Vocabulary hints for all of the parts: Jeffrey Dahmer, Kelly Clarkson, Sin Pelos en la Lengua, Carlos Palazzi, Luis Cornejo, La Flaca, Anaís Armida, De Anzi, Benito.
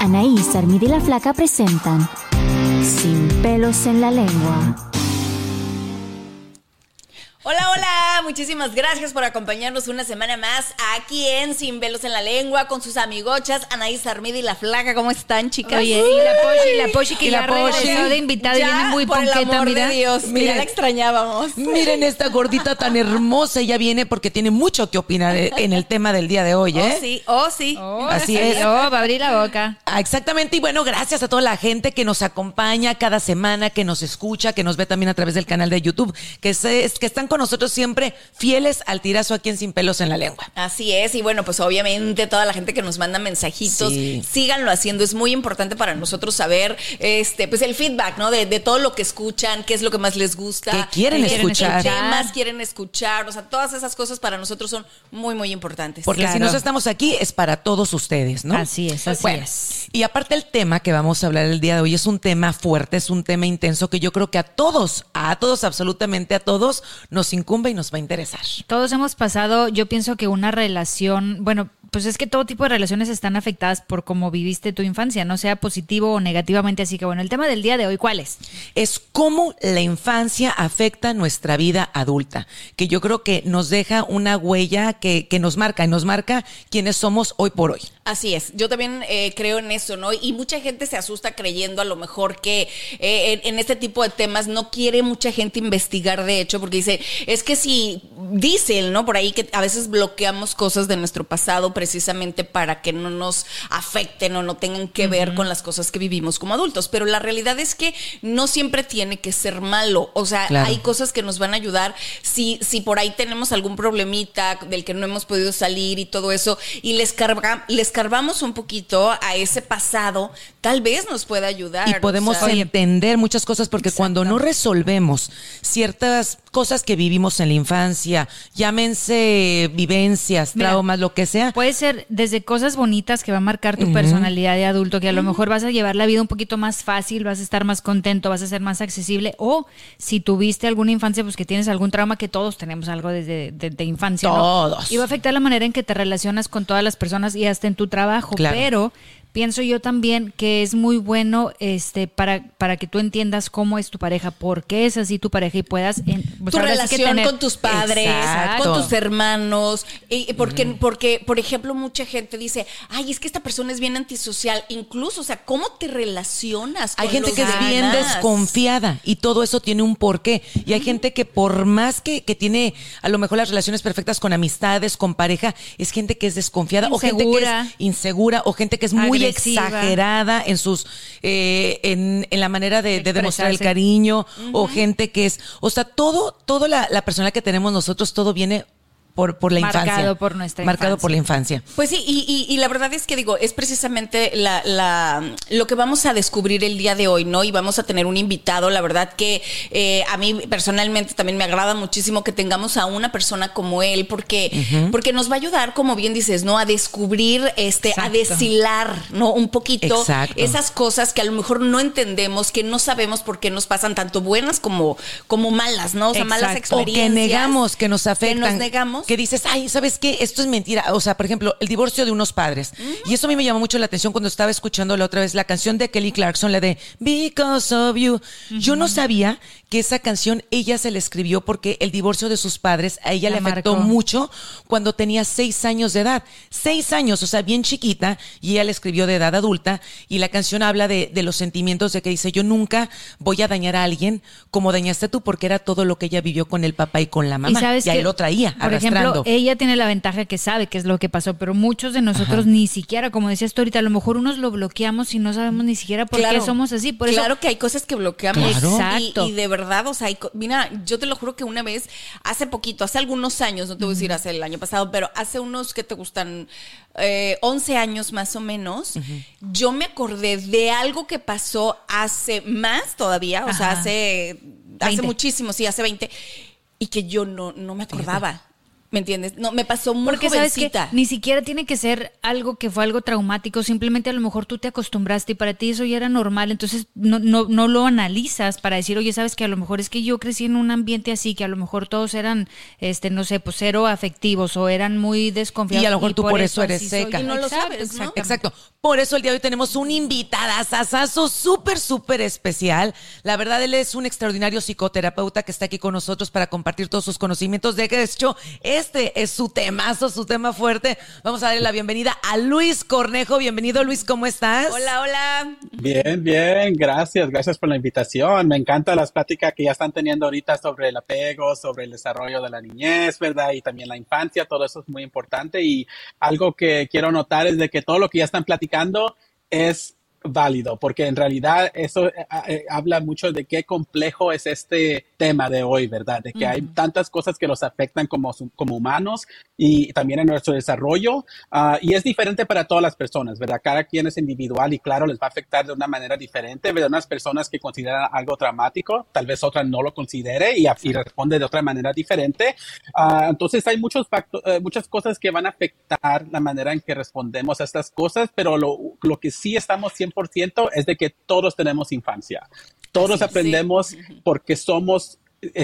Anaís Armida y La Flaca presentan Sin Pelos en la Lengua. Hola, hola, muchísimas gracias por acompañarnos una semana más aquí en Sin Pelos en la Lengua con sus amigochas Anaís Armida y La Flaca. ¿Cómo están, chicas? Oye, y la Pochi que ya regresó de invitada, viene muy ponqueta, mira. Por el amor de Dios, miren, ya la extrañábamos. Miren esta gordita tan hermosa, ella viene porque tiene mucho que opinar en el tema del día de hoy, ¿eh? Oh, sí. Así es. Va a abrir la boca. Exactamente, y bueno, gracias a toda la gente que nos acompaña cada semana, que nos escucha, que nos ve también a través del canal de YouTube, que están con nosotros siempre fieles al tirazo aquí en Sin Pelos en la Lengua. Así es, y bueno, pues obviamente toda la gente que nos manda mensajitos, síganlo haciendo, es muy importante para nosotros saber pues el feedback, ¿no? De todo lo que escuchan, qué es lo que más les gusta, qué quieren escuchar, qué más quieren escuchar, o sea, todas esas cosas para nosotros son muy, muy importantes. Porque claro, si nosotros estamos aquí es para todos ustedes, ¿no? Así es. Y aparte el tema que vamos a hablar el día de hoy es un tema fuerte, es un tema intenso que yo creo que a todos, absolutamente a todos, nos incumbe y nos va a interesar. Todos hemos pasado, yo pienso que una relación, bueno, pues es que todo tipo de relaciones están afectadas por cómo viviste tu infancia, no sea positivo o negativamente, así que bueno, el tema del día de hoy, ¿cuál es? Es cómo la infancia afecta nuestra vida adulta, que yo creo que nos deja una huella que nos marca quiénes somos hoy por hoy. Así es, yo también creo en eso, ¿no? Y mucha gente se asusta creyendo a lo mejor que en este tipo de temas no quiere mucha gente investigar, de hecho, porque dice, es que si dicen, ¿no? Por ahí que a veces bloqueamos cosas de nuestro pasado precisamente para que no nos afecten o no tengan que ver con las cosas que vivimos como adultos, pero la realidad es que no siempre tiene que ser malo, o sea, claro, hay cosas que nos van a ayudar si por ahí tenemos algún problemita del que no hemos podido salir y todo eso, y les escarbamos un poquito a ese pasado, tal vez nos pueda ayudar. Y podemos entender muchas cosas, porque cuando no resolvemos ciertas cosas que vivimos en la infancia, llámense vivencias, traumas, lo que sea. Puede ser desde cosas bonitas que va a marcar tu personalidad de adulto, que a lo mejor vas a llevar la vida un poquito más fácil, vas a estar más contento, vas a ser más accesible, o si tuviste alguna infancia, pues que tienes algún trauma, que todos tenemos algo desde de infancia. Todos. ¿No? Y va a afectar la manera en que te relacionas con todas las personas y hasta en tu trabajo, claro, pero pienso yo también que es muy bueno para que tú entiendas cómo es tu pareja, por qué es así tu pareja, y puedas tu relación con tus padres, con tus hermanos, porque por ejemplo mucha gente dice, ay, es que esta persona es bien antisocial, incluso, o sea, ¿cómo te relacionas con los demás? Hay gente que es bien desconfiada y todo eso tiene un porqué, y hay gente que por más que tiene a lo mejor las relaciones perfectas con amistades, con pareja, es gente que es desconfiada, insegura, o gente que es insegura, o gente que es muy exagerada en sus en la manera de demostrar el cariño, o gente que es, o sea, toda la persona que tenemos nosotros, todo viene por la infancia. Marcado por la infancia. Pues sí, y la verdad es que digo, es precisamente lo que vamos a descubrir el día de hoy, ¿no? Y vamos a tener un invitado, la verdad que a mí personalmente también me agrada muchísimo que tengamos a una persona como él, porque nos va a ayudar, como bien dices, ¿no? A descubrir, a deshilar, ¿no? Un poquito esas cosas que a lo mejor no entendemos, que no sabemos por qué nos pasan, tanto buenas como malas, ¿no? O sea, malas experiencias. O que negamos, que nos afectan. que dices, ay, ¿sabes qué? Esto es mentira. O sea, por ejemplo, el divorcio de unos padres. Mm. Y eso a mí me llamó mucho la atención cuando estaba escuchando la otra vez la canción de Kelly Clarkson, la de Because of You. Mm-hmm. Yo no sabía que esa canción ella se la escribió porque el divorcio de sus padres a ella le afectó mucho cuando tenía 6 años de edad. 6 años, o sea, bien chiquita, y ella la escribió de edad adulta. Y la canción habla de los sentimientos, de que dice, yo nunca voy a dañar a alguien como dañaste tú, porque era todo lo que ella vivió con el papá y con la mamá. Y ahí lo traía arrastrando. Por ejemplo, ella tiene la ventaja que sabe qué es lo que pasó, pero muchos de nosotros ni siquiera, como decías tú ahorita, a lo mejor unos lo bloqueamos y no sabemos ni siquiera por qué somos así. Por eso, que hay cosas que bloqueamos. Exacto. Y de verdad, o sea, mira, yo te lo juro que una vez, hace poquito, hace algunos años, no te voy a decir hace el año pasado, pero hace unos que te gustan 11 años más o menos, yo me acordé de algo que pasó hace más todavía, o sea, hace muchísimo, sí, hace 20, y que yo no me acordaba. ¿Me entiendes? No, me pasó muy jovencita. ¿Sabes qué? Ni siquiera tiene que ser algo que fue algo traumático, simplemente a lo mejor tú te acostumbraste y para ti eso ya era normal, entonces no lo analizas para decir, oye, ¿sabes qué? A lo mejor es que yo crecí en un ambiente así, que a lo mejor todos eran, no sé, pues cero afectivos o eran muy desconfiados. Y a lo mejor tú por eso eres seca. Y no lo sabes, ¿no? Exacto. Por eso el día de hoy tenemos un invitadazazazo súper, súper especial. La verdad, él es un extraordinario psicoterapeuta que está aquí con nosotros para compartir todos sus conocimientos. De hecho, este es su temazo, su tema fuerte. Vamos a darle la bienvenida a Luis Cornejo. Bienvenido, Luis, ¿cómo estás? Hola, hola. Bien, bien, gracias. Gracias por la invitación. Me encantan las pláticas que ya están teniendo ahorita sobre el apego, sobre el desarrollo de la niñez, ¿verdad? Y también la infancia, todo eso es muy importante. Y algo que quiero notar es de que todo lo que ya están platicando es válido, porque en realidad eso habla mucho de qué complejo es este tema de hoy, ¿verdad? De que hay tantas cosas que nos afectan como humanos y también en nuestro desarrollo, y es diferente para todas las personas, ¿verdad? Cada quien es individual y claro, les va a afectar de una manera diferente, ¿verdad? Unas personas que consideran algo traumático, tal vez otras no lo considere y responde de otra manera diferente. Entonces hay muchas cosas que van a afectar la manera en que respondemos a estas cosas, pero lo que sí estamos siempre es de que todos tenemos infancia. Todos aprendemos porque somos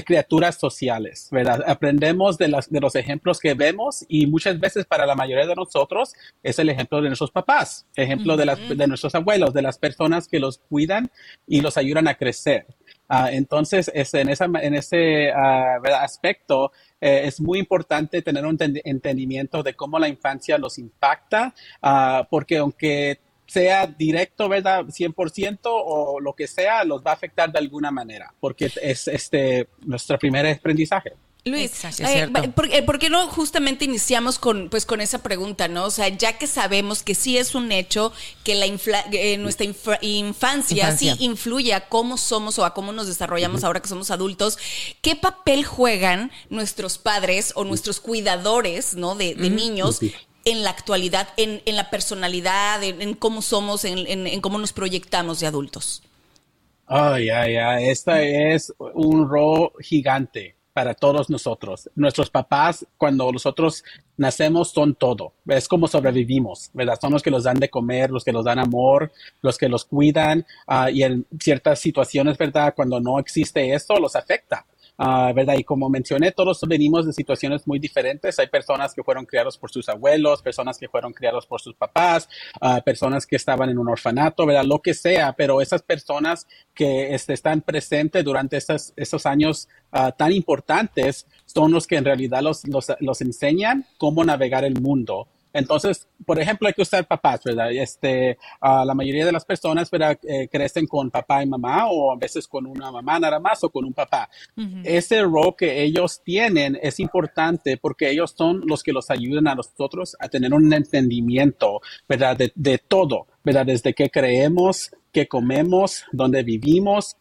criaturas sociales, ¿verdad? Aprendemos de los ejemplos que vemos y muchas veces para la mayoría de nosotros es el ejemplo de nuestros papás, ejemplo de nuestros abuelos, de las personas que los cuidan y los ayudan a crecer. Entonces, en ese aspecto, es muy importante tener un entendimiento de cómo la infancia los impacta, porque aunque sea directo, ¿verdad? 100% o lo que sea, los va a afectar de alguna manera, porque es nuestro primer aprendizaje. Luis, ¿por qué no justamente iniciamos con esa pregunta, ¿no? O sea, ya que sabemos que sí es un hecho que nuestra infancia sí influye a cómo somos o a cómo nos desarrollamos ahora que somos adultos, ¿qué papel juegan nuestros padres o nuestros cuidadores, ¿no? De niños en la actualidad, en la personalidad, en cómo somos, en cómo nos proyectamos de adultos? Este es un rol gigante para todos nosotros. Nuestros papás, cuando nosotros nacemos, son todo. Es como sobrevivimos, ¿verdad? Son los que los dan de comer, los que los dan amor, los que los cuidan, y en ciertas situaciones, ¿verdad? Cuando no existe eso, los afecta. ¿Verdad? Y como mencioné, todos venimos de situaciones muy diferentes. Hay personas que fueron criados por sus abuelos, personas que fueron criados por sus papás, personas que estaban en un orfanato, ¿verdad? Lo que sea, pero esas personas que están presentes durante esos años tan importantes son los que en realidad los enseñan cómo navegar el mundo. Entonces, por ejemplo, hay que usar papás, ¿verdad? La mayoría de las personas, ¿verdad? Crecen con papá y mamá, o a veces con una mamá nada más, o con un papá. Ese rol que ellos tienen es importante porque ellos son los que los ayudan a nosotros a tener un entendimiento, ¿verdad? De todo, ¿verdad? Desde qué creemos, qué comemos, dónde vivimos,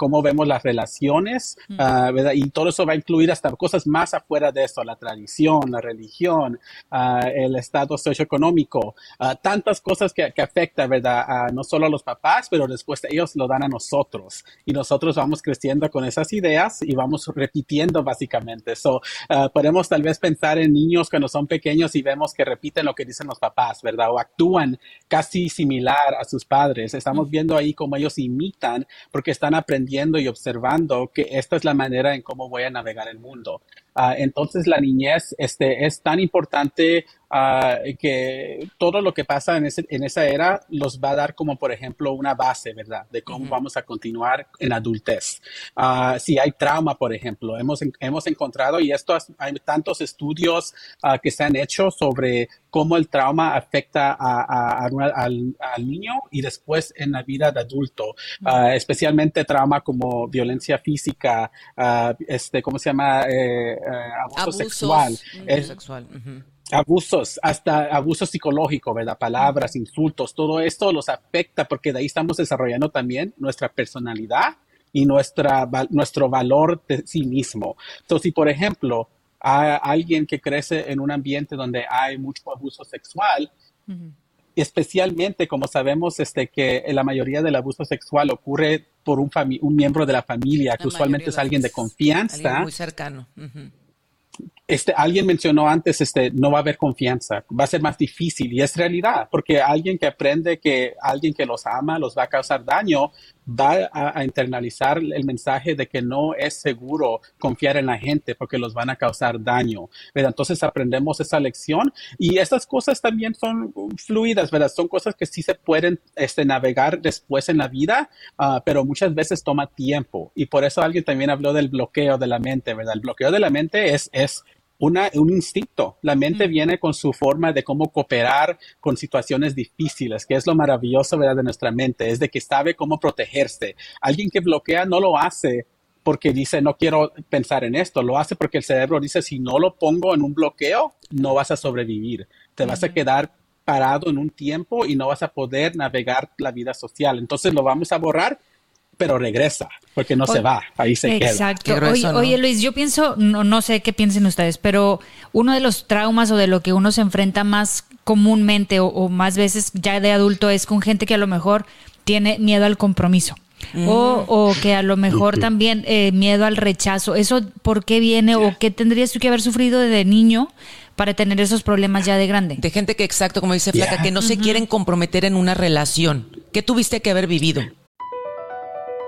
cómo vemos las relaciones, ¿verdad? Y todo eso va a incluir hasta cosas más afuera de eso, la tradición, la religión, el estado socioeconómico, tantas cosas que afectan, ¿verdad? No solo a los papás, pero después ellos lo dan a nosotros. Y nosotros vamos creciendo con esas ideas y vamos repitiendo básicamente. Podemos tal vez pensar en niños cuando son pequeños y vemos que repiten lo que dicen los papás, ¿verdad? O actúan casi similar a sus padres. Estamos viendo ahí cómo ellos imitan, porque están aprendiendo y observando que esta es la manera en cómo voy a navegar el mundo. Entonces la niñez es tan importante que todo lo que pasa en esa era los va a dar como, por ejemplo, una base, ¿verdad? De cómo vamos a continuar en adultez. Si hay trauma, por ejemplo, hemos encontrado, y esto hay tantos estudios que se han hecho sobre cómo el trauma afecta al niño y después en la vida de adulto, especialmente trauma como violencia física, ¿cómo se llama? Abuso sexual. Sexual. Uh-huh. Abusos, hasta abuso psicológico, ¿verdad? Palabras, insultos, todo esto los afecta porque de ahí estamos desarrollando también nuestra personalidad y nuestro valor de sí mismo. Entonces, si por ejemplo, hay alguien que crece en un ambiente donde hay mucho abuso sexual, uh-huh. especialmente como sabemos que la mayoría del abuso sexual ocurre por un miembro de la familia, que usualmente es alguien de confianza. Alguien muy cercano. Uh-huh. Alguien mencionó antes, no va a haber confianza, va a ser más difícil y es realidad, porque alguien que aprende que alguien que los ama los va a causar daño, va a internalizar el mensaje de que no es seguro confiar en la gente porque los van a causar daño, ¿verdad? Entonces aprendemos esa lección y esas cosas también son fluidas, ¿verdad? Son cosas que sí se pueden navegar después en la vida, pero muchas veces toma tiempo y por eso alguien también habló del bloqueo de la mente, ¿verdad? El bloqueo de la mente es un instinto. La mente viene con su forma de cómo cooperar con situaciones difíciles, que es lo maravilloso, ¿verdad?, de nuestra mente, es de que sabe cómo protegerse. Alguien que bloquea no lo hace porque dice, no quiero pensar en esto, lo hace porque el cerebro dice, si no lo pongo en un bloqueo, no vas a sobrevivir, te vas a quedar parado en un tiempo y no vas a poder navegar la vida social. Entonces lo vamos a borrar, pero regresa, porque no se va, ahí se queda. Exacto. Oye, Luis, yo pienso, no sé qué piensen ustedes, pero uno de los traumas o de lo que uno se enfrenta más comúnmente o más veces ya de adulto es con gente que a lo mejor tiene miedo al compromiso o que a lo mejor también miedo al rechazo. ¿Eso por qué viene o qué tendrías tú que haber sufrido desde niño para tener esos problemas ya de grande? De gente que, exacto, como dice Flaca, que no se quieren comprometer en una relación. ¿Qué tuviste que haber vivido?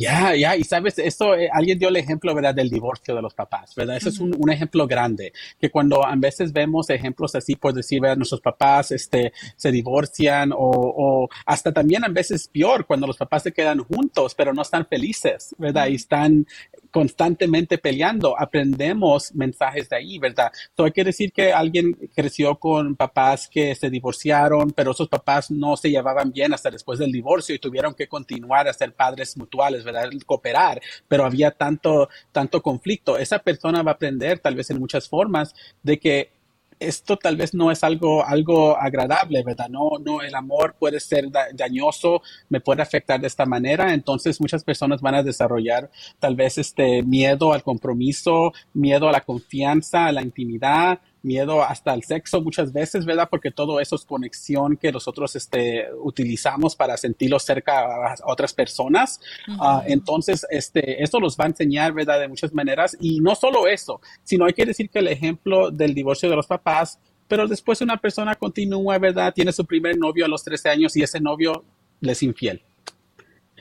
Ya, y sabes, esto, alguien dio el ejemplo, ¿verdad?, del divorcio de los papás, ¿verdad? Ese es un ejemplo grande, que cuando a veces vemos ejemplos así, pues decir, ¿verdad?, nuestros papás se divorcian o hasta también a veces peor, cuando los papás se quedan juntos, pero no están felices, ¿verdad? Y están constantemente peleando, aprendemos mensajes de ahí, ¿verdad? So, hay que decir que alguien creció con papás que se divorciaron, pero esos papás no se llevaban bien hasta después del divorcio y tuvieron que continuar a ser padres mutuales, ¿verdad? Cooperar, pero había tanto conflicto. Esa persona va a aprender, tal vez en muchas formas, de que esto tal vez no es algo agradable, ¿verdad? No, el amor puede ser dañoso, me puede afectar de esta manera. Entonces muchas personas van a desarrollar tal vez miedo al compromiso, miedo a la confianza, a la intimidad, miedo hasta al sexo muchas veces, ¿verdad? Porque todo eso es conexión que nosotros utilizamos para sentirlos cerca a otras personas. Entonces, eso los va a enseñar, ¿verdad?, de muchas maneras. Y no solo eso, sino hay que decir que el ejemplo del divorcio de los papás, pero después una persona continúa, ¿verdad? Tiene su primer novio a los 13 años y ese novio le es infiel.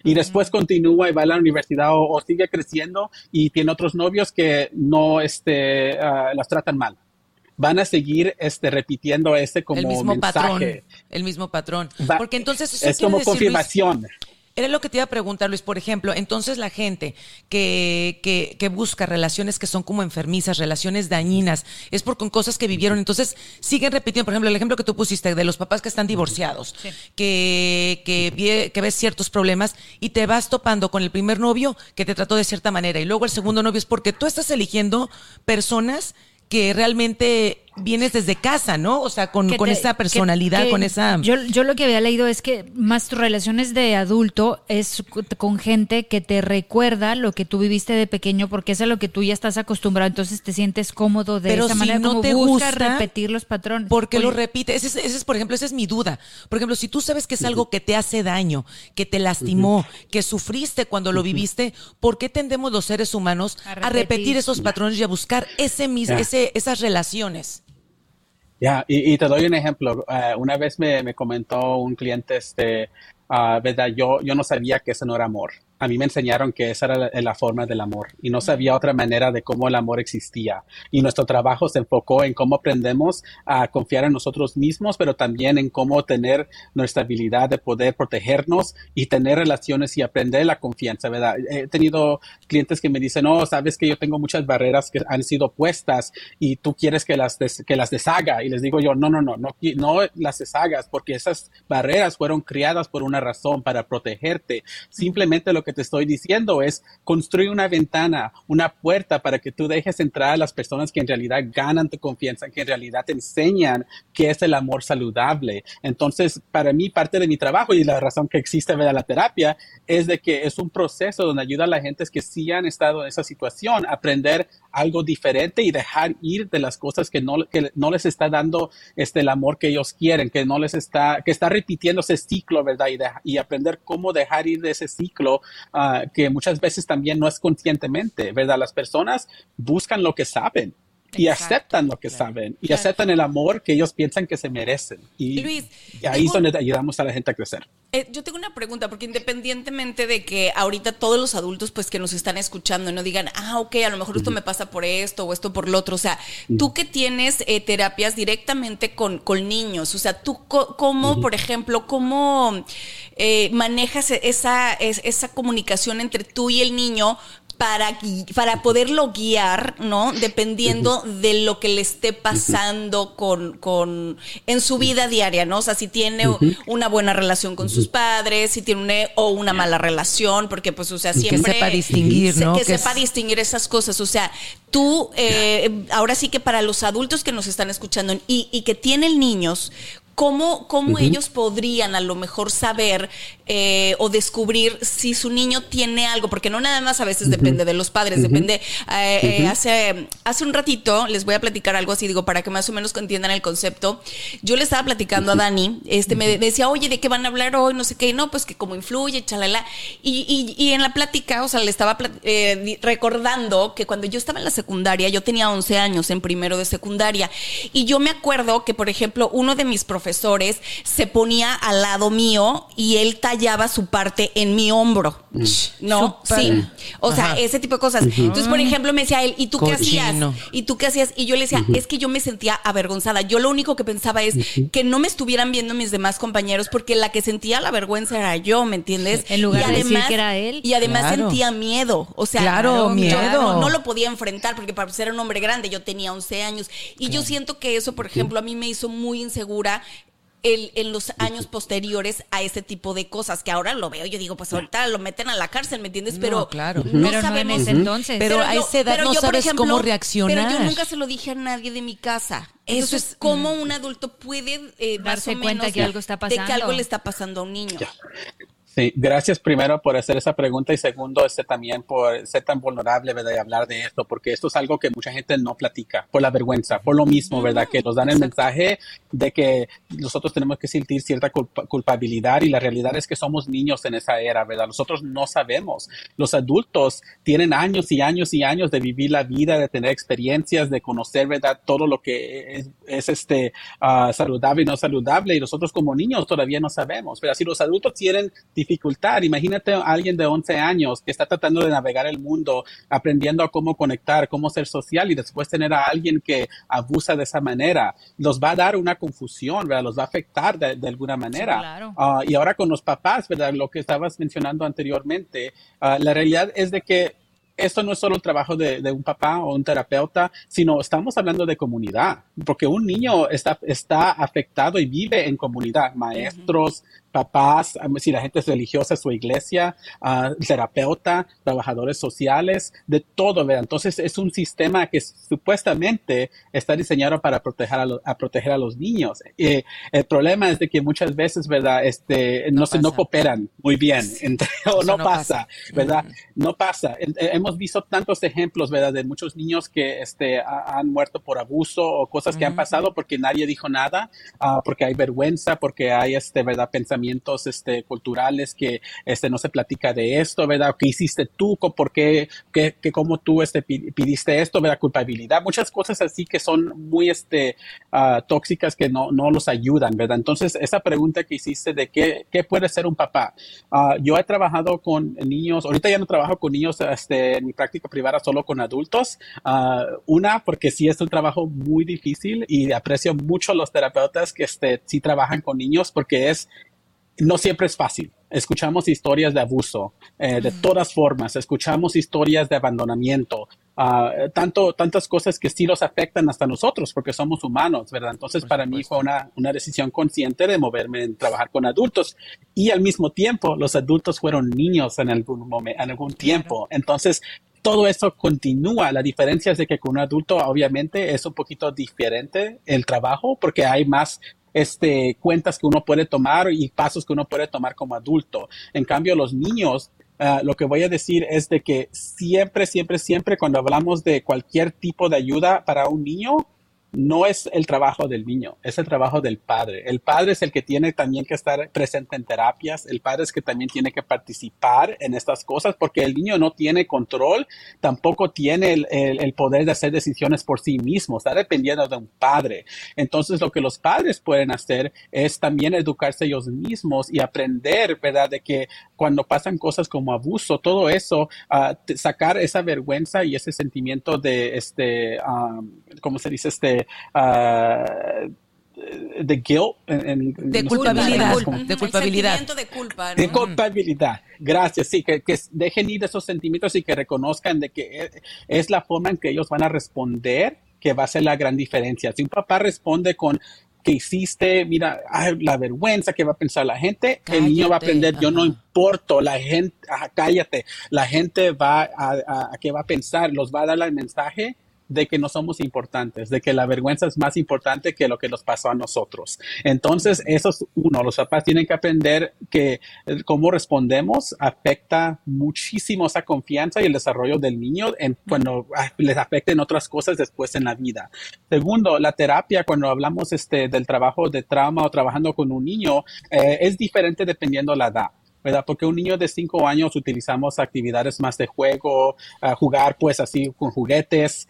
Y después continúa y va a la universidad o sigue creciendo y tiene otros novios que no las tratan mal. Van a seguir repitiendo como el mismo mensaje. Patrón, el mismo patrón. Porque entonces eso es como decir, confirmación. Luis, Era lo que te iba a preguntar, Luis, por ejemplo, entonces la gente que busca relaciones que son como enfermizas, relaciones dañinas, es por con cosas que vivieron, entonces siguen repitiendo, por ejemplo, el ejemplo que tú pusiste de los papás que están divorciados, sí, que ves ciertos problemas y te vas topando con el primer novio que te trató de cierta manera y luego el segundo novio, es porque tú estás eligiendo personas que realmente vienes desde casa, ¿no? O sea, con esa personalidad, con esa... Yo lo que había leído es que más tus relaciones de adulto es con gente que te recuerda lo que tú viviste de pequeño, porque es a lo que tú ya estás acostumbrado, entonces te sientes cómodo de esa manera, como busca repetir los patrones. Porque lo repite. Ese es, por ejemplo, esa es mi duda. Por ejemplo, si tú sabes que es algo que te hace daño, que te lastimó, que sufriste cuando lo viviste, ¿por qué tendemos los seres humanos a repetir esos patrones y a buscar esas relaciones? Ya, y te doy un ejemplo. Una vez me comentó un cliente, ¿verdad? Yo no sabía que eso no era amor. A mí me enseñaron que esa era la forma del amor y no sabía otra manera de cómo el amor existía. Y nuestro trabajo se enfocó en cómo aprendemos a confiar en nosotros mismos, pero también en cómo tener nuestra habilidad de poder protegernos y tener relaciones y aprender la confianza, ¿verdad? He tenido clientes que me dicen, sabes que yo tengo muchas barreras que han sido puestas y tú quieres que las deshaga. Y les digo yo, no las deshagas, porque esas barreras fueron creadas por una razón, para protegerte. Simplemente lo que te estoy diciendo es construir una ventana, una puerta, para que tú dejes entrar a las personas que en realidad ganan tu confianza, que en realidad te enseñan qué es el amor saludable. Entonces, para mí, parte de mi trabajo y la razón que existe la terapia es de que es un proceso donde ayuda a la gente que sí han estado en esa situación a aprender algo diferente y dejar ir de las cosas que no les está dando el amor que ellos quieren, que está repitiendo ese ciclo, ¿verdad? Y aprender cómo dejar ir de ese ciclo. Que muchas veces también no es conscientemente, ¿verdad? Las personas buscan lo que saben y aceptan lo que saben y aceptan el amor que ellos piensan que se merecen. Y Luis, ahí es donde ayudamos a la gente a crecer. Yo tengo una pregunta, porque independientemente de que ahorita todos los adultos pues que nos están escuchando no digan, a lo mejor esto me pasa por esto o esto por lo otro, o sea, tú que tienes terapias directamente con niños, o sea, tú cómo, por ejemplo, cómo manejas esa comunicación entre tú y el niño para poderlo guiar, ¿no? Dependiendo de lo que le esté pasando en su vida diaria, ¿no? O sea, si tiene una buena relación con sus padres, si tiene una mala relación, porque pues, o sea, siempre... Que sepa distinguir, ¿no? Que sepa distinguir esas cosas. O sea, tú, ahora sí que para los adultos que nos están escuchando y que tienen niños... ¿Cómo ellos podrían a lo mejor saber o descubrir si su niño tiene algo? Porque no nada más a veces depende de los padres, depende. Hace un ratito les voy a platicar algo así, digo, para que más o menos entiendan el concepto. Yo le estaba platicando a Dani, me decía, oye, ¿de qué van a hablar hoy? No sé qué, no, pues que cómo influye, chalala. Y en la plática, o sea, le estaba recordando que cuando yo estaba en la secundaria, yo tenía 11 años en primero de secundaria. Y yo me acuerdo que, por ejemplo, uno de mis profesores se ponía al lado mío y él tallaba su parte en mi hombro, ¿no? Super. Sí, o sea, ese tipo de cosas. Entonces, por ejemplo, me decía él, ¿y tú qué hacías? ¿Y tú qué hacías? Y yo le decía, es que yo me sentía avergonzada. Yo lo único que pensaba es que no me estuvieran viendo mis demás compañeros, porque la que sentía la vergüenza era yo, ¿me entiendes? En lugar de decir que era él. Y además sentía miedo, o sea, miedo. No lo podía enfrentar, porque para ser un hombre grande yo tenía 11 años. Y yo siento que eso, por ejemplo, a mí me hizo muy insegura en los años posteriores a ese tipo de cosas, que ahora lo veo, yo digo, pues ahorita lo meten a la cárcel, ¿me entiendes? Pero no, claro. No sabemos entonces. Pero a esa edad no sabes cómo reaccionar. Pero yo nunca se lo dije a nadie de mi casa. Entonces, eso es cómo un adulto puede darse cuenta que algo está pasando, de que algo le está pasando a un niño. Sí, gracias primero por hacer esa pregunta y segundo, también por ser tan vulnerable, ¿verdad? Y hablar de esto, porque esto es algo que mucha gente no platica por la vergüenza, por lo mismo, ¿verdad? Que nos dan el mensaje de que nosotros tenemos que sentir cierta culpabilidad y la realidad es que somos niños en esa era, ¿verdad? Nosotros no sabemos. Los adultos tienen años y años y años de vivir la vida, de tener experiencias, de conocer, ¿verdad? Todo lo que es saludable y no saludable, y nosotros como niños todavía no sabemos, ¿verdad? Si los adultos tienen dificultad. Imagínate a alguien de 11 años que está tratando de navegar el mundo, aprendiendo a cómo conectar, cómo ser social, y después tener a alguien que abusa de esa manera. Los va a dar una confusión, ¿verdad? Los va a afectar de alguna manera. Claro. Y ahora con los papás, ¿verdad? Lo que estabas mencionando anteriormente, la realidad es de que esto no es solo el trabajo de un papá o un terapeuta, sino estamos hablando de comunidad, porque un niño está afectado y vive en comunidad, maestros, papás, si la gente es religiosa, su iglesia, terapeuta, trabajadores sociales, de todo, ¿verdad? Entonces es un sistema que supuestamente está diseñado para proteger a los niños. El problema es de que muchas veces, ¿verdad? No cooperan muy bien, no pasa, ¿verdad? No pasa. Hemos visto tantos ejemplos, ¿verdad? De muchos niños que han muerto por abuso o cosas que han pasado porque nadie dijo nada, porque hay vergüenza, porque hay ¿verdad? Pensamientos culturales que no se platica de esto, ¿verdad? ¿Qué hiciste tú? ¿Por qué? ¿Cómo tú pidiste esto? ¿Verdad? Culpabilidad. Muchas cosas así que son muy tóxicas que no los ayudan, ¿verdad? Entonces, esa pregunta que hiciste de qué puede ser un papá. Yo he trabajado con niños, ahorita ya no trabajo con niños en mi práctica privada, solo con adultos. Porque sí es un trabajo muy difícil y aprecio mucho a los terapeutas que sí trabajan con niños porque no siempre es fácil. Escuchamos historias de abuso de todas formas, escuchamos historias de abandonamiento, tantas cosas que sí los afectan hasta nosotros porque somos humanos, ¿verdad? Entonces para mí fue una decisión consciente de moverme en trabajar con adultos y al mismo tiempo los adultos fueron niños en algún momento, en algún tiempo. Entonces todo eso continúa. La diferencia es de que con un adulto obviamente es un poquito diferente el trabajo porque hay más cuentas que uno puede tomar y pasos que uno puede tomar como adulto. En cambio, los niños, lo que voy a decir es de que siempre cuando hablamos de cualquier tipo de ayuda para un niño, no es el trabajo del niño, es el trabajo del padre. El padre es el que tiene también que estar presente en terapias. El padre es que también tiene que participar en estas cosas porque el niño no tiene control, tampoco tiene el poder de hacer decisiones por sí mismo. Está dependiendo de un padre. Entonces, lo que los padres pueden hacer es también educarse ellos mismos y aprender, ¿verdad? De que cuando pasan cosas como abuso, todo eso, sacar esa vergüenza y ese sentimiento de ¿cómo se dice? De guilt, de culpabilidad, de culpabilidad. Gracias, sí, que dejen ir esos sentimientos y que reconozcan de que es la forma en que ellos van a responder que va a ser la gran diferencia. Si un papá responde con que hiciste, mira, la vergüenza que va a pensar la gente, cállate, el niño va a aprender, yo no importo, la gente, cállate, la gente va a qué va a pensar, los va a dar el mensaje de que no somos importantes, de que la vergüenza es más importante que lo que nos pasó a nosotros. Entonces, eso es uno. Los papás tienen que aprender que cómo respondemos afecta muchísimo esa confianza y el desarrollo del niño cuando les afecten otras cosas después en la vida. Segundo, la terapia, cuando hablamos del trabajo de trauma o trabajando con un niño, es diferente dependiendo la edad, ¿verdad? Porque un niño de 5 años utilizamos actividades más de juego, jugar pues así con juguetes,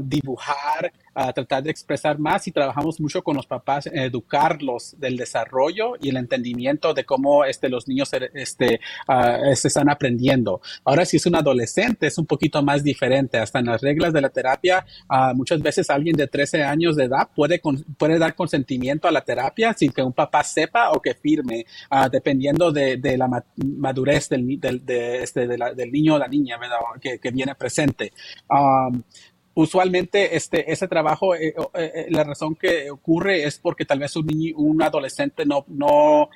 dibujar, tratar de expresar más, y trabajamos mucho con los papás en educarlos del desarrollo y el entendimiento de cómo los niños se están aprendiendo. Ahora, si es un adolescente, es un poquito más diferente. Hasta en las reglas de la terapia, muchas veces alguien de 13 años de edad puede dar consentimiento a la terapia sin que un papá sepa o que firme, dependiendo de la madurez del niño o la niña, ¿verdad? Que viene presente. Usualmente ese trabajo, la razón que ocurre es porque tal vez un adolescente no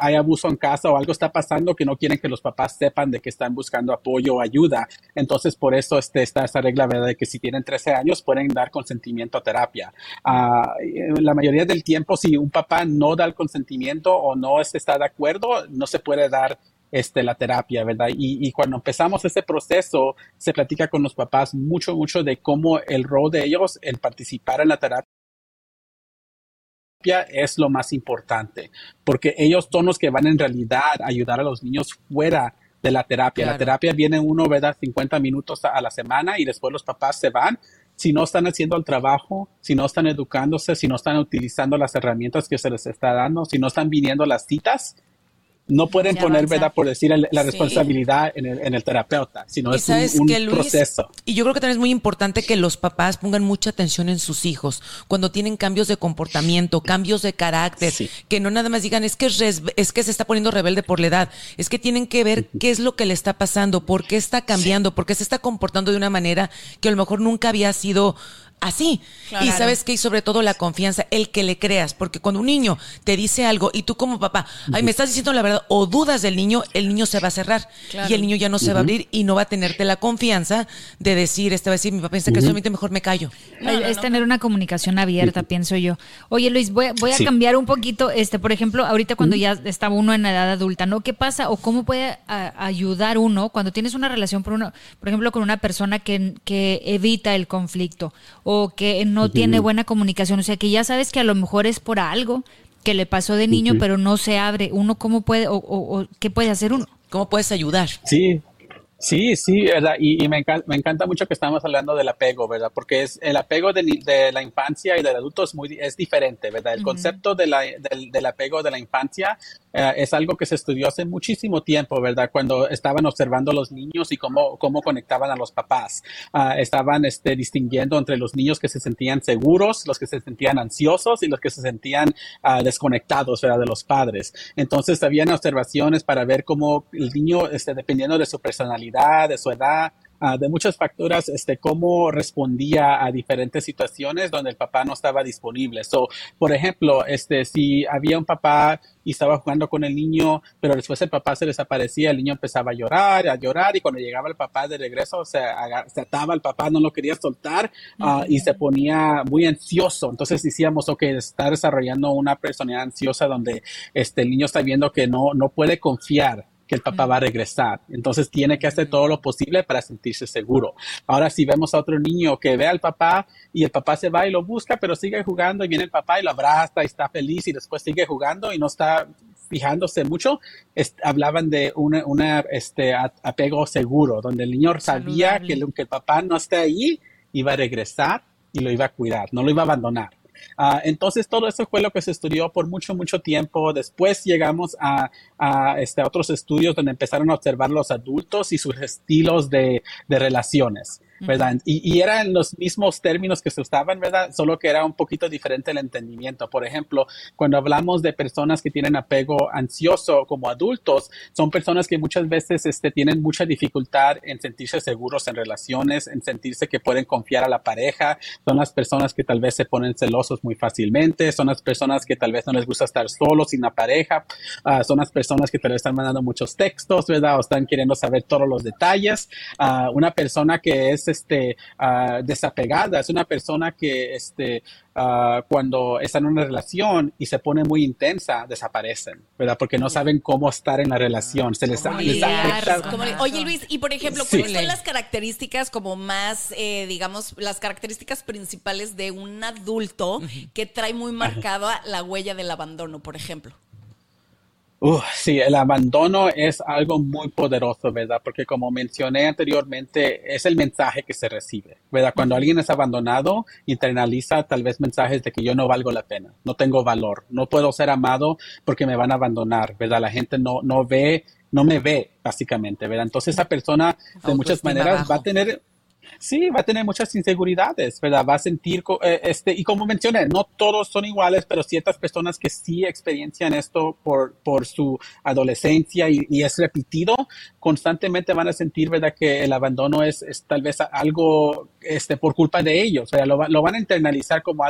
hay abuso en casa o algo está pasando que no quieren que los papás sepan de que están buscando apoyo o ayuda. Entonces, por eso está esa regla, ¿verdad? De que si tienen 13 años pueden dar consentimiento a terapia. La mayoría del tiempo, si un papá no da el consentimiento o no está de acuerdo, no se puede dar la terapia, ¿verdad? Y cuando empezamos ese proceso, se platica con los papás mucho de cómo el rol de ellos en participar en la terapia es lo más importante, porque ellos son los que van en realidad a ayudar a los niños fuera de la terapia. Claro. La terapia viene uno, ¿verdad? 50 minutos a la semana y después los papás se van. Si no están haciendo el trabajo, si no están educándose, si no están utilizando las herramientas que se les está dando, si no están viniendo a las citas, No pueden poner, ¿verdad?, por decir la responsabilidad en el terapeuta, sino es un proceso. Y yo creo que también es muy importante que los papás pongan mucha atención en sus hijos cuando tienen cambios de comportamiento, cambios de carácter, que no nada más digan es que se está poniendo rebelde por la edad, es que tienen que ver qué es lo que le está pasando, por qué está cambiando, por qué se está comportando de una manera que a lo mejor nunca había sido así. Claro. Y sabes que, y sobre todo la confianza, el que le creas, porque cuando un niño te dice algo y tú como papá, ay, me estás diciendo la verdad, o dudas del niño, el niño se va a cerrar, y el niño ya no se va a abrir y no va a tenerte la confianza de decir, va a decir, mi papá piensa que solamente mejor me callo. No, tener una comunicación abierta, pienso yo. Oye, Luis, voy a cambiar un poquito, por ejemplo, ahorita cuando ya estaba uno en la edad adulta, ¿no? ¿Qué pasa o cómo puede ayudar uno cuando tienes una relación, por ejemplo, con una persona que evita el conflicto o que no tiene buena comunicación? O sea, que ya sabes que a lo mejor es por algo que le pasó de niño, pero no se abre. ¿Uno cómo puede, o qué puede hacer uno? ¿Cómo puedes ayudar? Sí, ¿verdad? Y me encanta mucho que estamos hablando del apego, ¿verdad? Porque es el apego de la infancia y del adulto es diferente, ¿verdad? El concepto del apego de la infancia es algo que se estudió hace muchísimo tiempo, ¿verdad? Cuando estaban observando a los niños y cómo conectaban a los papás. Estaban distinguiendo entre los niños que se sentían seguros, los que se sentían ansiosos y los que se sentían desconectados, ¿verdad?, de los padres. Entonces, habían observaciones para ver cómo el niño, dependiendo de su personalidad, de su edad, de muchas facturas, cómo respondía a diferentes situaciones donde el papá no estaba disponible. So, por ejemplo, si había un papá y estaba jugando con el niño, pero después el papá se desaparecía, el niño empezaba a llorar, y cuando llegaba el papá de regreso, se ataba al papá, no lo quería soltar, y se ponía muy ansioso. Entonces decíamos, está desarrollando una personalidad ansiosa donde el niño está viendo que no puede confiar que el papá va a regresar. Entonces tiene que hacer todo lo posible para sentirse seguro. Ahora, si vemos a otro niño que ve al papá y el papá se va y lo busca, pero sigue jugando, y viene el papá y lo abraza y está feliz, y después sigue jugando y no está fijándose mucho, hablaban de un apego seguro, donde el niño sabía que aunque el papá no esté ahí, iba a regresar y lo iba a cuidar, no lo iba a abandonar. Entonces todo eso fue lo que se estudió por mucho tiempo. Después llegamos a otros estudios donde empezaron a observar los adultos y sus estilos de relaciones, ¿verdad? Y eran los mismos términos que se usaban, ¿verdad?, solo que era un poquito diferente el entendimiento. Por ejemplo, cuando hablamos de personas que tienen apego ansioso como adultos, son personas que muchas veces tienen mucha dificultad en sentirse seguros en relaciones, en sentirse que pueden confiar a la pareja. Son las personas que tal vez se ponen celosos muy fácilmente, son las personas que tal vez no les gusta estar solos sin la pareja, son las personas que tal vez están mandando muchos textos, ¿verdad?, o están queriendo saber todos los detalles. Una persona que es desapegada es una persona que cuando está en una relación y se pone muy intensa, desaparecen, ¿verdad?, porque no saben cómo estar en la relación, se les afecta. Oye, Luis, y por ejemplo, ¿cuáles son las características como más, digamos, las características principales de un adulto que trae muy marcada la huella del abandono, por ejemplo? Sí, el abandono es algo muy poderoso, ¿verdad? Porque como mencioné anteriormente, es el mensaje que se recibe, ¿verdad? Cuando alguien es abandonado, internaliza tal vez mensajes de que yo no valgo la pena, no tengo valor, no puedo ser amado porque me van a abandonar, ¿verdad? La gente no me ve, básicamente, ¿verdad? Entonces esa persona de muchas maneras va a tener... Sí, va a tener muchas inseguridades, ¿verdad? Va a sentir, y como mencioné, no todos son iguales, pero ciertas personas que sí experiencian esto por su adolescencia y es repetido, constantemente van a sentir, ¿verdad?, que el abandono es tal vez algo por culpa de ellos, ¿verdad? Lo van a internalizar como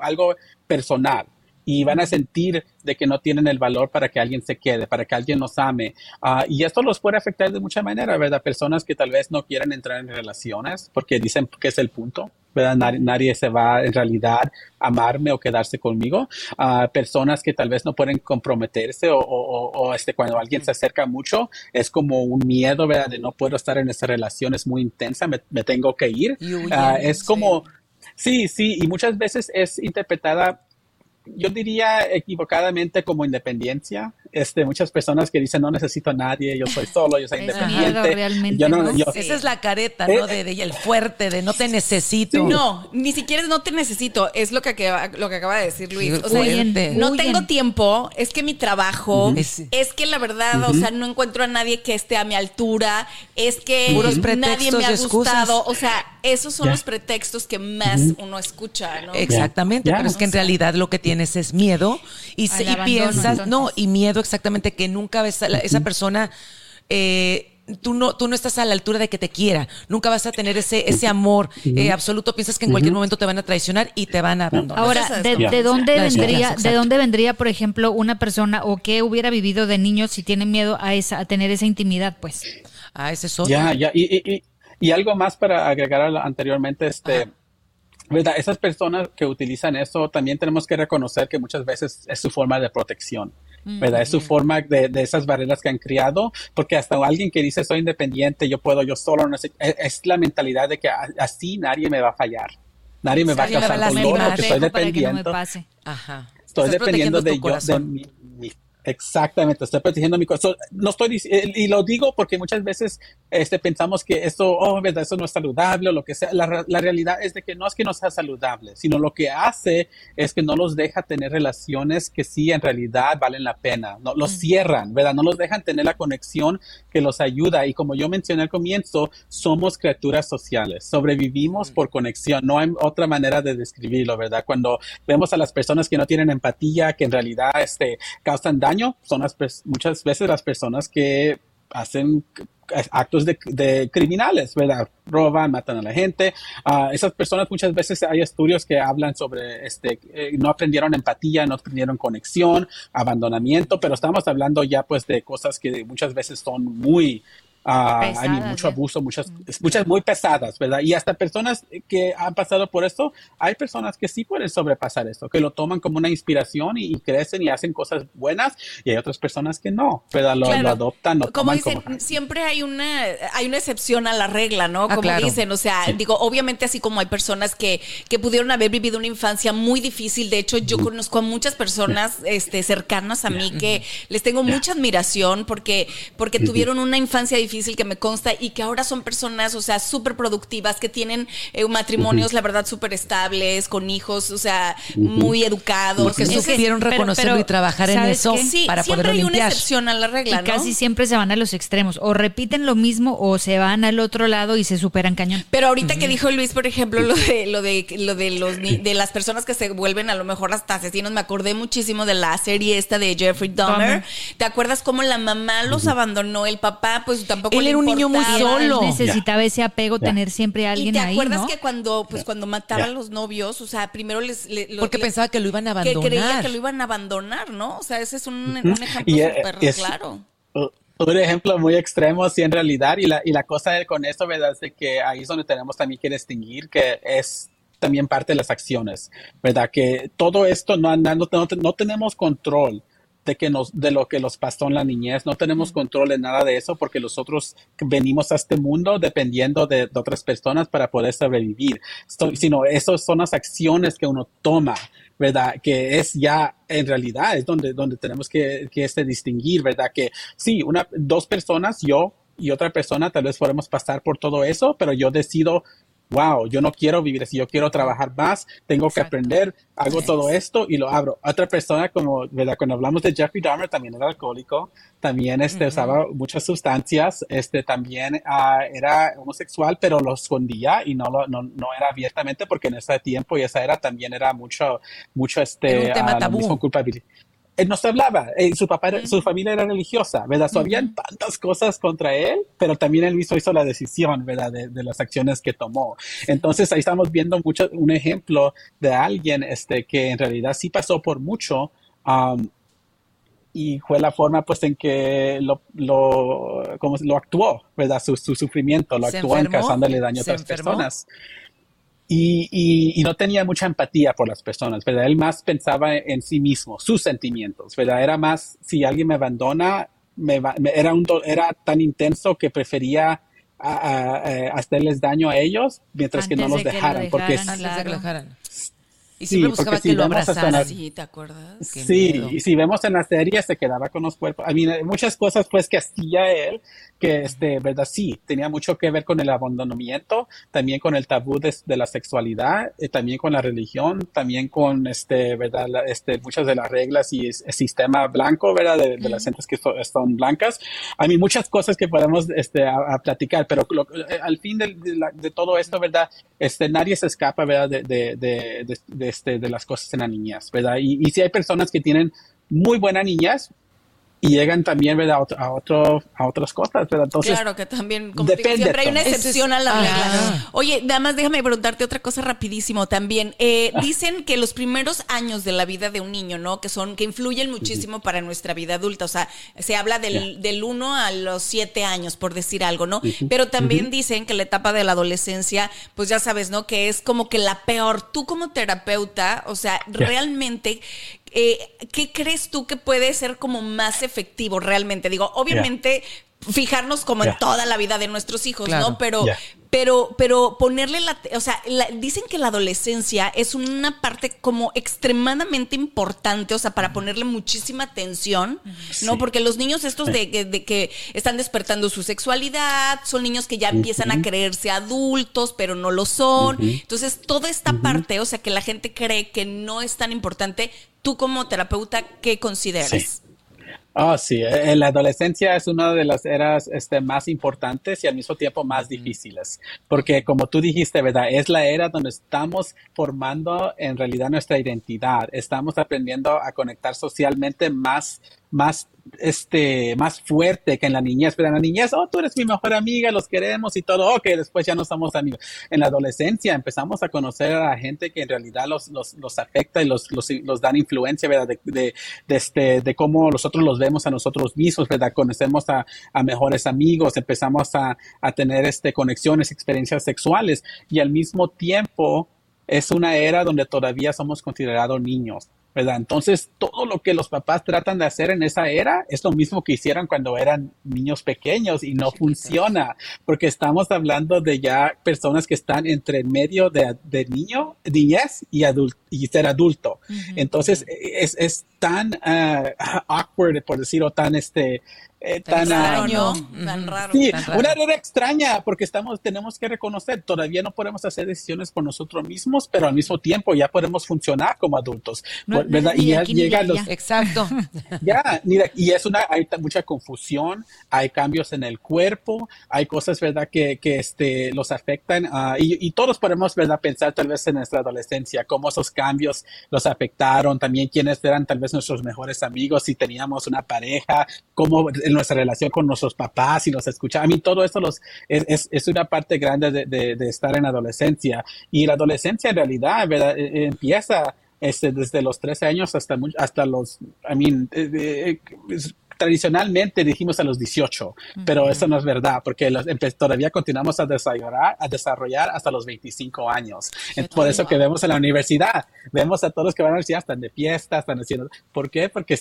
algo personal. Y van a sentir de que no tienen el valor para que alguien se quede, para que alguien los ame. Y esto los puede afectar de mucha manera, ¿verdad? Personas que tal vez no quieran entrar en relaciones porque dicen que es el punto, ¿verdad? Nadie se va en realidad a amarme o quedarse conmigo. Personas que tal vez no pueden comprometerse o cuando alguien se acerca mucho, es como un miedo, ¿verdad?, de no puedo estar en esa relación, es muy intensa, me tengo que ir. Es como, y muchas veces es interpretada yo diría equivocadamente como independencia. Muchas personas que dicen, no necesito a nadie, yo soy solo, yo soy independiente. Yo no, yo, esa es la careta, ¿no? De el fuerte, de no te necesito. No, ni siquiera no te necesito, es lo que acaba de decir Luis. O sea, no tengo tiempo, es que mi trabajo, es que la verdad, o sea, no encuentro a nadie que esté a mi altura, es que nadie me ha gustado. O sea, esos son los pretextos que más uno escucha, ¿no? Exactamente, pero es que en realidad lo que tienes es miedo y piensas, no, y miedo exactamente que nunca ves a esa persona, tú no estás a la altura de que te quiera, nunca vas a tener ese amor absoluto, piensas que en cualquier momento te van a traicionar y te van a abandonar. Ahora, ¿de dónde vendría, por ejemplo, una persona o qué hubiera vivido de niño si tiene miedo a tener esa intimidad, pues? Ah, ese es otro. Y algo más para agregar a lo anteriormente, ¿verdad? Esas personas que utilizan eso, también tenemos que reconocer que muchas veces es su forma de protección, ¿verdad? Es su forma de esas barreras que han creado, porque hasta alguien que dice soy independiente, yo puedo, yo solo, no sé, es la mentalidad de que así nadie me va a fallar, nadie me va a causar dolor porque soy dependiente. No estoy dependiendo de yo, de mí. Exactamente, estoy protegiendo mi corazón. No estoy, y lo digo porque muchas veces pensamos que esto, verdad, eso no es saludable o lo que sea. La realidad es de que no es que no sea saludable, sino lo que hace es que no los deja tener relaciones que sí en realidad valen la pena. No, los cierran, ¿verdad? No los dejan tener la conexión que los ayuda. Y como yo mencioné al comienzo, somos criaturas sociales. Sobrevivimos por conexión. No hay otra manera de describirlo, ¿verdad? Cuando vemos a las personas que no tienen empatía, que en realidad causan daño, son muchas veces las personas que hacen actos de criminales, ¿verdad? Roban, matan a la gente. Esas personas, muchas veces hay estudios que hablan sobre no aprendieron empatía, no aprendieron conexión, abandonamiento, pero estamos hablando ya pues de cosas que muchas veces son muy pesadas, hay mucho abuso, muchas muy pesadas, ¿verdad? Y hasta personas que han pasado por esto, hay personas que sí pueden sobrepasar esto, que lo toman como una inspiración y crecen y hacen cosas buenas, y hay otras personas que no, ¿verdad? Lo adoptan, lo toman como... Siempre hay una excepción a la regla, ¿no? Como dicen, o sea, digo, obviamente así como hay personas que pudieron haber vivido una infancia muy difícil, de hecho yo conozco a muchas personas cercanas a mí que les tengo mucha admiración porque tuvieron una infancia difícil que me consta y que ahora son personas, o sea, súper productivas, que tienen matrimonios, la verdad, súper estables, con hijos, o sea, muy educados. Porque supieron reconocerlo pero, y trabajar en eso para poderlo limpiar. Siempre hay una excepción a la regla, y casi siempre se van a los extremos, o repiten lo mismo o se van al otro lado y se superan cañón. Pero ahorita que dijo Luis, por ejemplo, lo de las personas que se vuelven a lo mejor hasta asesinos, me acordé muchísimo de la serie esta de Jeffrey Dahmer. ¿Te acuerdas cómo la mamá los abandonó? El papá, pues tampoco él era un niño muy solo, necesitaba ese apego, tener siempre a alguien ahí. ¿Y te acuerdas que cuando mataba a los novios, o sea, primero les pensaba que lo iban a abandonar, que creía que lo iban a abandonar, ¿no? O sea, ese es un ejemplo súper claro. Un ejemplo muy extremo, sí, en realidad, y la cosa con esto, ¿verdad? Es de que ahí es donde tenemos también que distinguir que es también parte de las acciones, ¿verdad? Que todo esto no tenemos control de lo que los pasó en la niñez, no tenemos control de nada de eso porque nosotros venimos a este mundo dependiendo de otras personas para poder sobrevivir, sino esas son las acciones que uno toma, ¿verdad? Que es ya en realidad es donde tenemos que distinguir, ¿verdad? Que sí, dos personas, yo y otra persona, tal vez podemos pasar por todo eso, pero yo decido, wow, yo no quiero vivir así, yo quiero trabajar más, tengo que aprender, hago todo esto y lo abro. Otra persona, como, ¿verdad? Cuando hablamos de Jeffrey Dahmer, también era alcohólico, también usaba muchas sustancias, también era homosexual, pero lo escondía y no era abiertamente porque en ese tiempo y esa era también era mucho era la misma culpabilidad. Él no se hablaba, su familia era religiosa, ¿verdad? So, habían tantas cosas contra él, pero también él hizo la decisión, ¿verdad? De las acciones que tomó. Entonces, ahí estamos viendo un ejemplo de alguien que en realidad sí pasó por mucho, y fue la forma pues en que lo actuó, ¿verdad? Su sufrimiento, lo actuó en causándole daño a otras personas. Y no tenía mucha empatía por las personas, ¿verdad? Él más pensaba en sí mismo, sus sentimientos, ¿verdad? Era más, si alguien me abandona, era tan intenso que prefería hacerles daño a ellos mientras que no los dejaran. Porque Y siempre buscaba que lo abrazaran. Sí, ¿te acuerdas? Sí, y si vemos en la serie, se quedaba con los cuerpos. A mí, muchas cosas pues que hacía él, que verdad, sí, tenía mucho que ver con el abandonamiento, también con el tabú de la sexualidad, también con la religión, también con verdad, muchas de las reglas y el sistema blanco, verdad, de las gentes que son blancas. A mí, muchas cosas que podemos a platicar, pero al fin de todo esto, verdad, nadie se escapa, verdad, de las cosas en la niñez, ¿verdad? Y si hay personas que tienen muy buena niñez y llegan también, ¿verdad?, a otras cosas, ¿verdad? Entonces, claro que también, como depende, siempre hay una excepción a la regla. Oye, nada más déjame preguntarte otra cosa rapidísimo también. Dicen que los primeros años de la vida de un niño, ¿no?, que influyen muchísimo para nuestra vida adulta. O sea, se habla del 1 a los 7 años, por decir algo, ¿no? Pero también dicen que la etapa de la adolescencia, pues ya sabes, ¿no?, que es como que la peor. Tú como terapeuta, o sea, realmente... ¿qué crees tú que puede ser como más efectivo realmente? Digo, obviamente fijarnos como en toda la vida de nuestros hijos, claro, ¿no? Pero, pero ponerle o sea, dicen que la adolescencia es una parte como extremadamente importante, o sea, para ponerle muchísima atención, ¿no? Porque los niños estos de que están despertando su sexualidad, son niños que ya empiezan a creerse adultos, pero no lo son. Entonces, toda esta parte, o sea, que la gente cree que no es tan importante, tú como terapeuta, ¿qué consideras? Sí, la adolescencia es una de las eras más importantes y al mismo tiempo más difíciles, porque como tú dijiste, ¿verdad?, es la era donde estamos formando en realidad nuestra identidad, estamos aprendiendo a conectar socialmente más fuerte que en la niñez, pero en la niñez, tú eres mi mejor amiga, los queremos y todo, después ya no somos amigos. En la adolescencia empezamos a conocer a la gente que en realidad los afecta y los dan influencia, ¿verdad?, de cómo nosotros los vemos a nosotros mismos, ¿verdad? Conocemos a mejores amigos, empezamos a tener conexiones, experiencias sexuales, y al mismo tiempo es una era donde todavía somos considerados niños, ¿verdad? Entonces, todo lo que los papás tratan de hacer en esa era es lo mismo que hicieron cuando eran niños pequeños y no funciona, porque estamos hablando de ya personas que están entre medio de niñez y ser adulto. Entonces, es tan awkward, por decir, o tan tan extraño, tan raro. Sí, tan raro. Una era extraña, porque tenemos que reconocer, todavía no podemos hacer decisiones por nosotros mismos, pero al mismo tiempo ya podemos funcionar como adultos, no, ¿verdad? Y ya llegan los... Exacto. Ya, y hay mucha confusión, hay cambios en el cuerpo, hay cosas, ¿verdad?, que los afectan, y todos podemos, ¿verdad?, pensar tal vez en nuestra adolescencia, cómo esos cambios los afectaron, también quiénes eran tal vez nuestros mejores amigos, si teníamos una pareja, cómo... nuestra relación con nuestros papás y los escuchamos. A mí todo esto es una parte grande de estar en adolescencia. Y la adolescencia en realidad, ¿verdad?, empieza desde los 13 años hasta los... tradicionalmente dijimos a los 18, pero eso no es verdad, porque todavía continuamos a desarrollar hasta los 25 años. Por eso que vemos en la universidad, vemos a todos los que van a la universidad, están de fiesta, están haciendo... ¿Por qué? Porque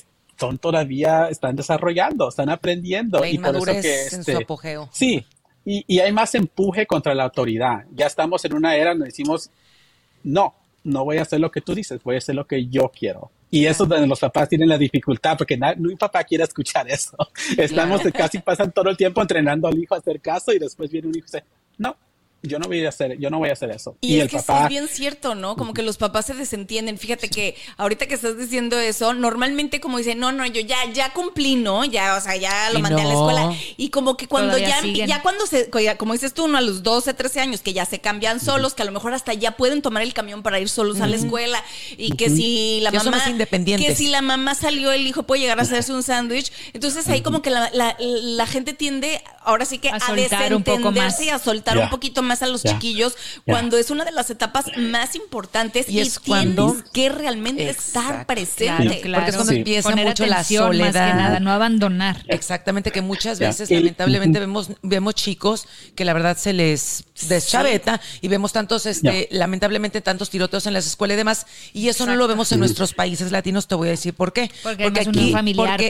todavía están desarrollando, están aprendiendo. La inmadurez y por eso que, en su apogeo. Sí, y hay más empuje contra la autoridad. Ya estamos en una era donde decimos, no voy a hacer lo que tú dices, voy a hacer lo que yo quiero. Y eso es donde los papás tienen la dificultad, porque ningún papá quiere escuchar eso. Estamos casi pasan todo el tiempo entrenando al hijo a hacer caso y después viene un hijo y dice, no. Yo no voy a hacer eso. Y es que papá... sí, es bien cierto, ¿no? Como que los papás se desentienden. Fíjate que ahorita que estás diciendo eso, normalmente como dicen, no, yo ya cumplí, ¿no? Ya, o sea, ya lo mandé a la escuela. Y como que cuando cuando se, como dices tú, ¿no?, a los 12, 13 años, que ya se cambian solos, que a lo mejor hasta ya pueden tomar el camión para ir solos a la escuela. Y que si la mamá... Que si la mamá salió, el hijo puede llegar a hacerse un sándwich. Entonces ahí como que la gente tiende, ahora sí que a desentenderse y a soltar un poquito más a los chiquillos cuando es una de las etapas más importantes y es cuando tienes que realmente estar presente, porque es cuando empieza mucho la soledad, más que nada, no abandonar. Exactamente, que muchas veces lamentablemente vemos chicos que la verdad se les deschaveta y vemos tantos lamentablemente tantos tiroteos en las escuelas y demás, y eso no lo vemos en nuestros países latinos. Te voy a decir por qué, porque aquí familiar,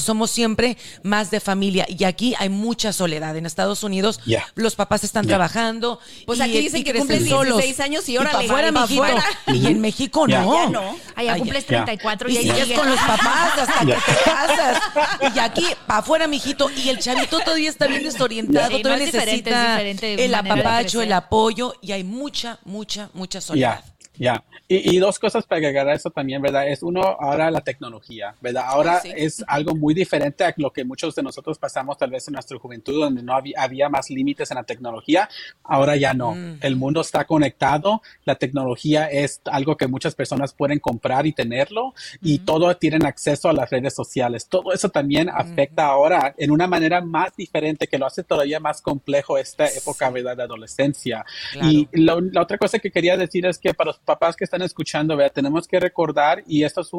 somos siempre más de familia, y aquí hay mucha soledad. En Estados Unidos los papás están trabajando, trabajando. Pues aquí dicen que cumplen 16 años y ahora le fuera, mijito. Y en México no. Allá no. Allá cumples 34 y ahí sigues con los papás hasta que te casas. Y aquí, para afuera, mijito. Y el chavito todavía está bien desorientado, todavía necesita el apapacho, el apoyo, y hay mucha soledad. Ya, y dos cosas para agregar a eso también, ¿verdad? Es uno, ahora la tecnología, ¿verdad? Ahora sí. Es algo muy diferente a lo que muchos de nosotros pasamos tal vez en nuestra juventud, donde no había más límites en la tecnología. Ahora ya no. El mundo está conectado, la tecnología es algo que muchas personas pueden comprar y tenerlo, y todos tienen acceso a las redes sociales. Todo eso también afecta ahora en una manera más diferente, que lo hace todavía más complejo esta época, ¿verdad? De adolescencia. Claro. Y la otra cosa que quería decir es que para los papás que están escuchando, ¿verdad? Tenemos que recordar, y esto es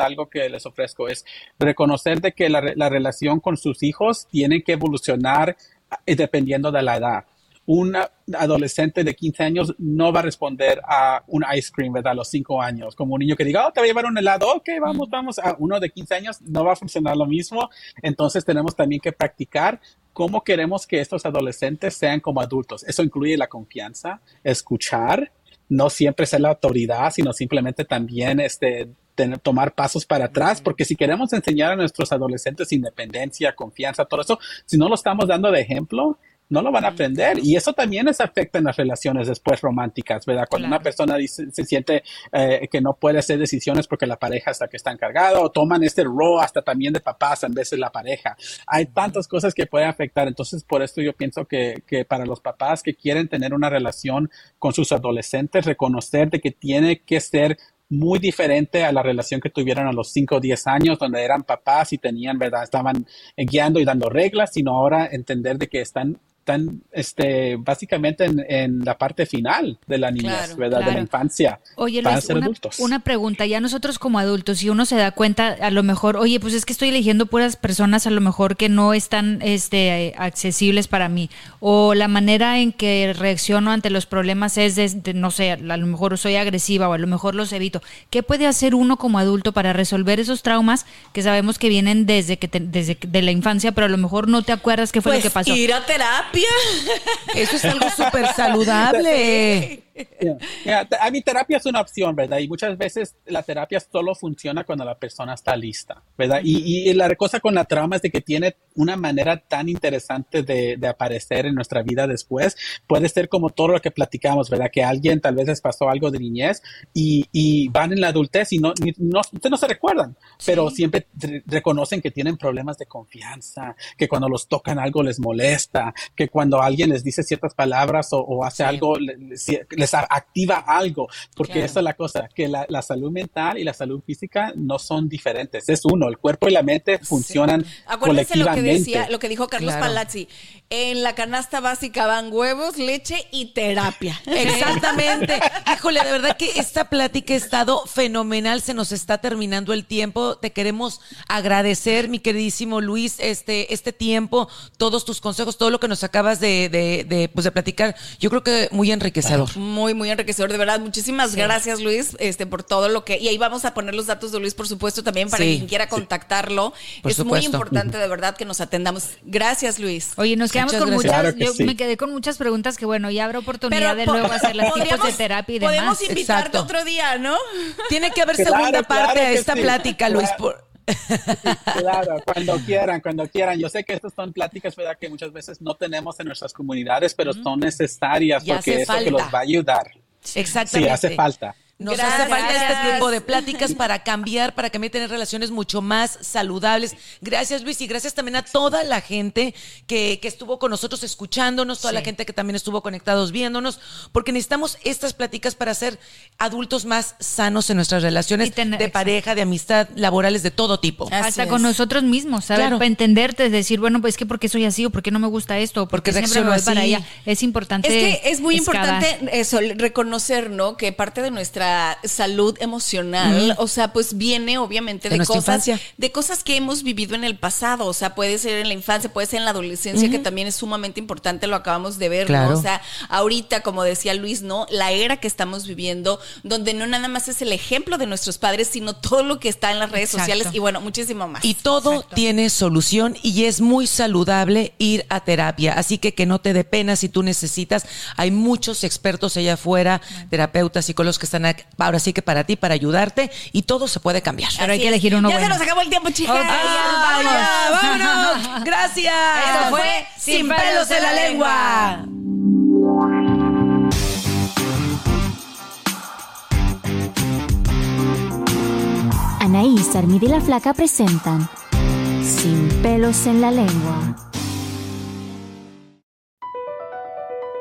algo que les ofrezco, es reconocer de que la relación con sus hijos tiene que evolucionar dependiendo de la edad. Un adolescente de 15 años no va a responder a un ice cream, ¿verdad? A los 5 años. Como un niño que diga, te voy a llevar un helado. Ok, vamos. A uno de 15 años no va a funcionar lo mismo. Entonces tenemos también que practicar cómo queremos que estos adolescentes sean como adultos. Eso incluye la confianza, escuchar, no siempre ser la autoridad, sino simplemente también tomar pasos para atrás, porque si queremos enseñar a nuestros adolescentes independencia, confianza, todo eso, si no lo estamos dando de ejemplo, no lo van a aprender. Y eso también les afecta en las relaciones después románticas, ¿verdad? Cuando una persona se siente que no puede hacer decisiones porque la pareja es la que está encargada, o toman este rol hasta también de papás en vez de la pareja. Hay tantas cosas que pueden afectar. Entonces, por esto yo pienso que para los papás que quieren tener una relación con sus adolescentes, reconocer de que tiene que ser muy diferente a la relación que tuvieron a los 5 o 10 años, donde eran papás y tenían, ¿verdad? Estaban guiando y dando reglas, sino ahora entender de que están básicamente en la parte final de la niñez, ¿verdad? Claro. De la infancia. Oye, Luis, ser adultos. Una pregunta, ya nosotros como adultos, si uno se da cuenta, a lo mejor, oye, pues es que estoy eligiendo puras personas a lo mejor que no están accesibles para mí, o la manera en que reacciono ante los problemas es no sé, a lo mejor soy agresiva o a lo mejor los evito. ¿Qué puede hacer uno como adulto para resolver esos traumas que sabemos que vienen desde la infancia, pero a lo mejor no te acuerdas qué fue lo que pasó? Ir a terapia. Eso es algo súper saludable. A mí terapia es una opción, ¿verdad? Y muchas veces la terapia solo funciona cuando la persona está lista, ¿verdad? Y la cosa con la trauma es de que tiene una manera tan interesante de aparecer en nuestra vida después. Puede ser como todo lo que platicamos, ¿verdad? Que alguien tal vez les pasó algo de niñez y van en la adultez y no se recuerdan, pero siempre reconocen que tienen problemas de confianza, que cuando los tocan algo les molesta, que cuando alguien les dice ciertas palabras o hace algo, les activa algo, porque esa es la cosa, que la salud mental y la salud física no son diferentes, es uno, el cuerpo y la mente funcionan colectivamente. Lo que dijo Carlos Palazzi, en la canasta básica van huevos, leche y terapia. Exactamente. Híjole, de verdad que esta plática ha estado fenomenal, se nos está terminando el tiempo, te queremos agradecer, mi queridísimo Luis, este tiempo, todos tus consejos, todo lo que nos acabas de platicar, yo creo que muy enriquecedor. Muy, muy enriquecedor, de verdad. Muchísimas gracias, Luis, por todo lo que... Y ahí vamos a poner los datos de Luis, por supuesto, también para quien quiera contactarlo. Por es supuesto. Muy importante, de verdad, que nos atendamos. Gracias, Luis. Oye, nos quedamos con muchas... Claro, yo me quedé con muchas preguntas que, bueno, ya habrá oportunidad de luego hacer las tipos de terapia y demás. Podemos invitarte otro día, ¿no? Tiene que haber segunda parte a esta plática, Luis, Claro, cuando quieran. Yo sé que estas son pláticas, ¿verdad?, que muchas veces no tenemos en nuestras comunidades, pero son necesarias porque eso que los va a ayudar. Exactamente. Sí, hace falta. Nos hace falta este tipo de pláticas para cambiar, tener relaciones mucho más saludables. Gracias, Luis, y gracias también a toda la gente que estuvo con nosotros escuchándonos, toda la gente que también estuvo conectados viéndonos, porque necesitamos estas pláticas para ser adultos más sanos en nuestras relaciones de pareja, de amistad, laborales, de todo tipo. Hasta con nosotros mismos, ¿sabes? Para entenderte, decir, bueno, pues es que ¿por qué soy así? ¿O por qué no me gusta esto? ¿O por qué siempre me voy para allá? Es importante. Es que es muy importante eso, reconocer, ¿no?, que parte de nuestra nuestra salud emocional, o sea, pues viene obviamente de cosas infancia, de cosas que hemos vivido en el pasado, o sea, puede ser en la infancia, puede ser en la adolescencia, que también es sumamente importante, lo acabamos de ver, ¿no? O sea, ahorita, como decía Luis, ¿no? La era que estamos viviendo, donde no nada más es el ejemplo de nuestros padres, sino todo lo que está en las redes sociales y bueno, muchísimo más. Y todo tiene solución y es muy saludable ir a terapia, así que no te dé pena si tú necesitas, hay muchos expertos allá afuera, terapeutas, psicólogos que están ahora sí que para ti, para ayudarte, y todo se puede cambiar. Pero hay que elegir uno bueno. Ya se nos acabó el tiempo, chicas. Okay. Ah, vámonos. ¡Vámonos! ¡Gracias! Esto fue Sin Pelos en la Lengua. Anaís, Armida y La Flaca presentan Sin Pelos en la Lengua.